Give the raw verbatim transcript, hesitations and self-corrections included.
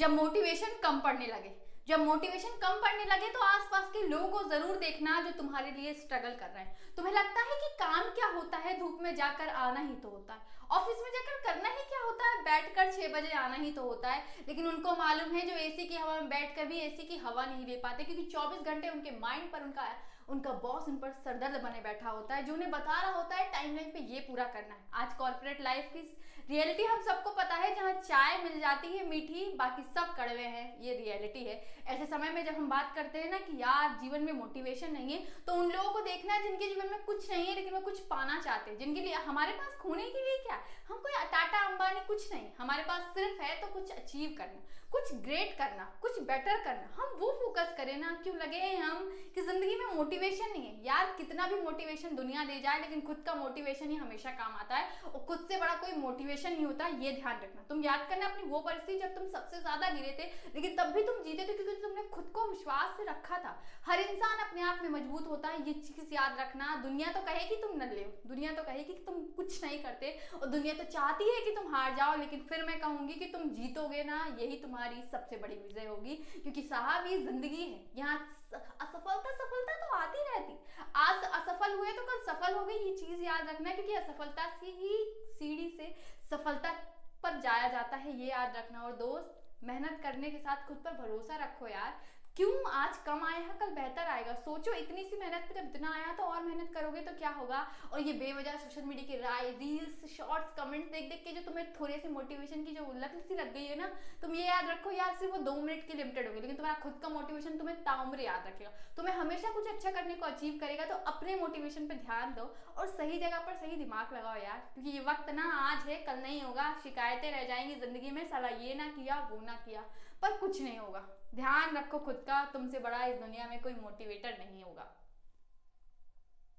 जब मोटिवेशन कम पड़ने लगे जब मोटिवेशन कम पड़ने लगे तो आसपास के लोगों को जरूर देखना जो तुम्हारे लिए स्ट्रगल कर रहे हैं। तुम्हें लगता है कि काम क्या होता है, धूप में जाकर आना ही तो होता है, ऑफिस में जाकर करना ही क्या होता है, बैठकर छह बजे आना ही तो होता है। लेकिन उनको मालूम है जो एसी की हवा में बैठकर भी एसी की हवा नहीं ले पाते, क्योंकि चौबीस घंटे उनके माइंड पर उनका उनका बॉस उन पर सरदर्द बने बैठा होता है, जो उन्हें बता रहा होता है टाइमलाइन पे ये पूरा करना है। आज कॉर्पोरेट लाइफ की रियलिटी हम सबको पता है, जहाँ चाय मिल जाती है मीठी, बाकी सब कड़वे हैं, ये रियलिटी है। ऐसे समय में जब हम बात करते हैं ना कि यार जीवन में मोटिवेशन नहीं है, तो उन लोगों को देखना है जिनके जीवन में कुछ नहीं है लेकिन वो कुछ पाना चाहते हैं, जिनके लिए हमारे पास खोने के लिए क्या, हम कोई टाटा अंबानी कुछ नहीं, हमारे पास सिर्फ है तो कुछ अचीव करना, कुछ ग्रेट करना, कुछ बेटर करना। हम वो फोकस करें ना, क्यों लगे हम कि जिंदगी में मोटिवेशन नहीं है। यार कितना भी मोटिवेशन दुनिया दे जाए लेकिन खुद का मोटिवेशन ही हमेशा काम आता है, और खुद से बड़ा कोई मोटिवेशन नहीं होता, ये ध्यान रखना। तुम याद करना अपनी वो परिस्थिति जब तुम सबसे ज्यादा गिरे थे लेकिन तब भी तुम जीते थे, क्योंकि तुमने खुद को विश्वास से रखा था। हर इंसान अपने आप में मजबूत होता है, ये चीज याद रखना। दुनिया तो कहेगी तुम नल्ले हो, दुनिया तो कहेगी कि तुम कुछ नहीं करते, और दुनिया तो चाहती है कि तुम हार जाओ, लेकिन फिर मैं कहूंगी कि तुम जीतोगे ना, यही तुम्हारी सबसे बड़ी विजय होगी। क्योंकि साहब ये जिंदगी है, यहाँ असफलता सफलता तो आती रहती, आज असफल हुए तो कल सफल हो गई, ये चीज याद रखना। क्योंकि असफलता से ही सीढ़ी से सफलता पर जाया जाता है, ये याद रखना। और दोस्त, मेहनत करने के साथ खुद पर भरोसा रखो यार। क्यों आज कम आया है, कल बेहतर आएगा। सोचो इतनी सी मेहनत पे जब इतना आया तो और मेहनत करोगे तो क्या होगा। और ये बेवजह सोशल मीडिया के राय, रील्स, शॉर्ट्स, कमेंट्स देख देख के जो तुम्हें थोड़े से मोटिवेशन की जो लत सी लग गई है ना, तुम ये याद रखो यार, सिर्फ वो दो मिनट के लिमिटेड होगी, लेकिन तुम्हारा खुद का मोटिवेशन तुम्हें ताउम्र याद रखेगा, तुम्हें हमेशा कुछ अच्छा करने को अचीव करेगा। तो अपने मोटिवेशन पर ध्यान दो और सही जगह पर सही दिमाग लगाओ यार, क्योंकि ये वक्त ना आज है कल नहीं होगा, शिकायतें रह जाएंगी जिंदगी में, साला ये ना किया वो ना किया, पर कुछ नहीं होगा। ध्यान रखो खुद का, तुमसे बड़ा इस दुनिया में कोई मोटिवेटर नहीं होगा।